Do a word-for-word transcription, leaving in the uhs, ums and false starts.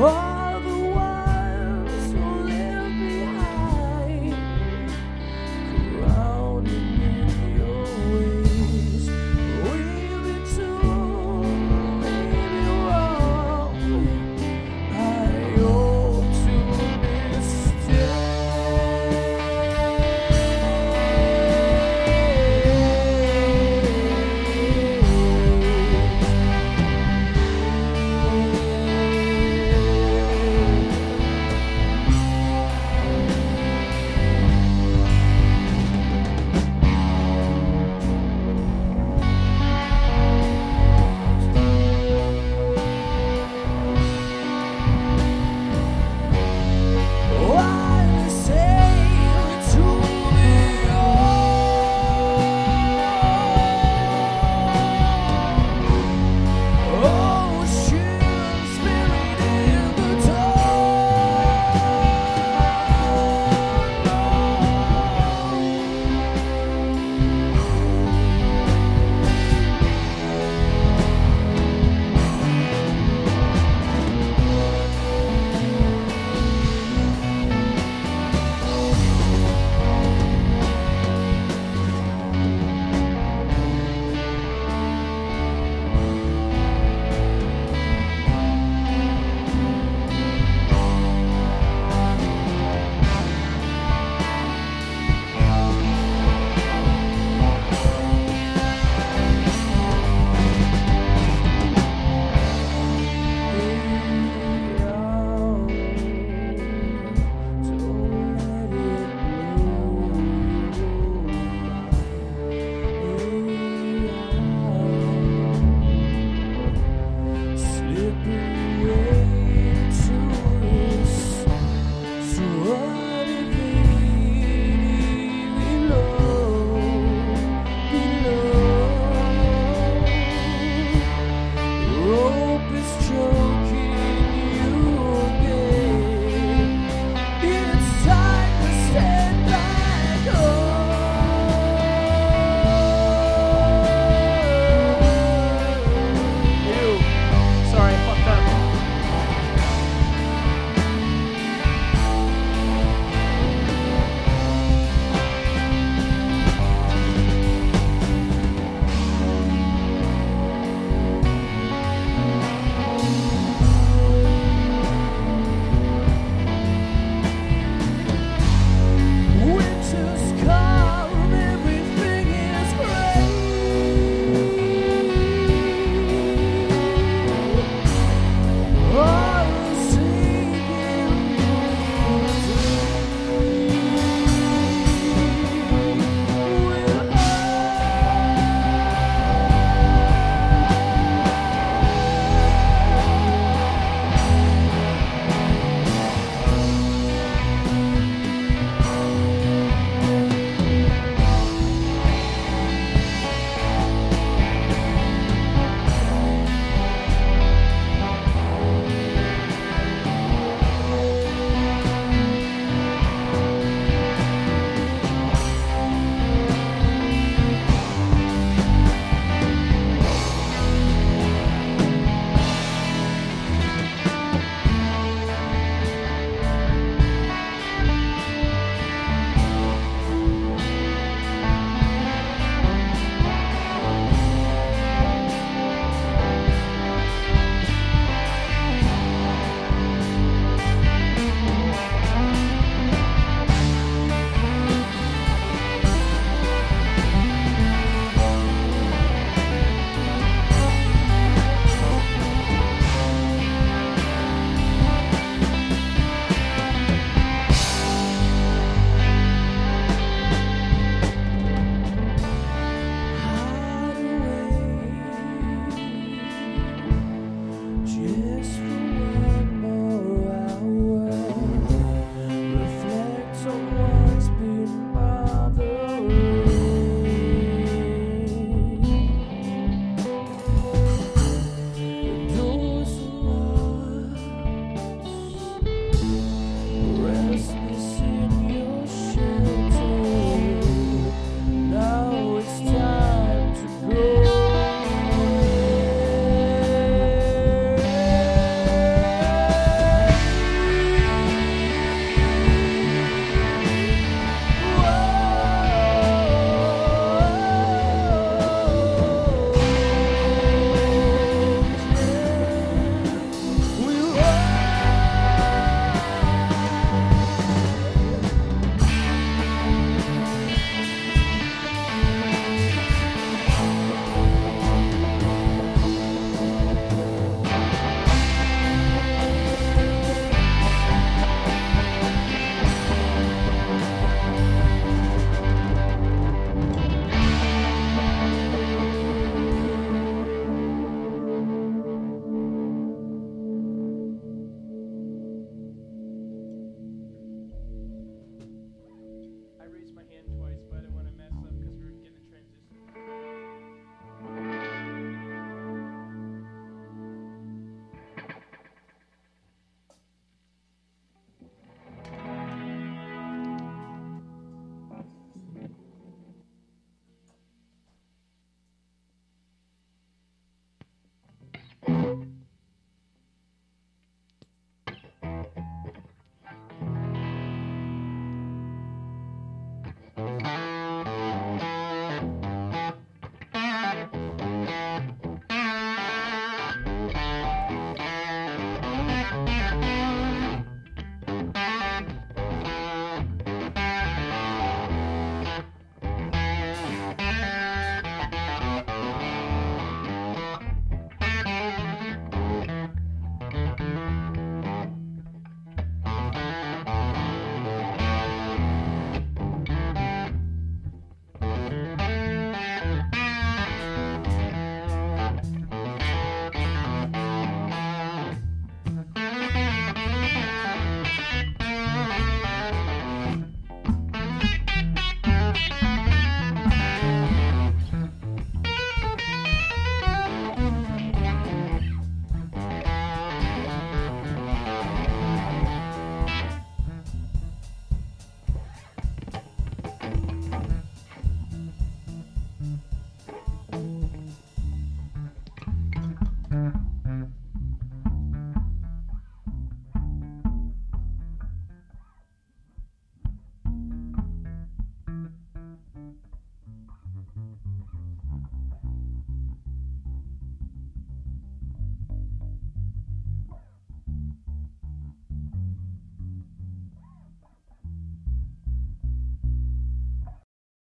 Oh.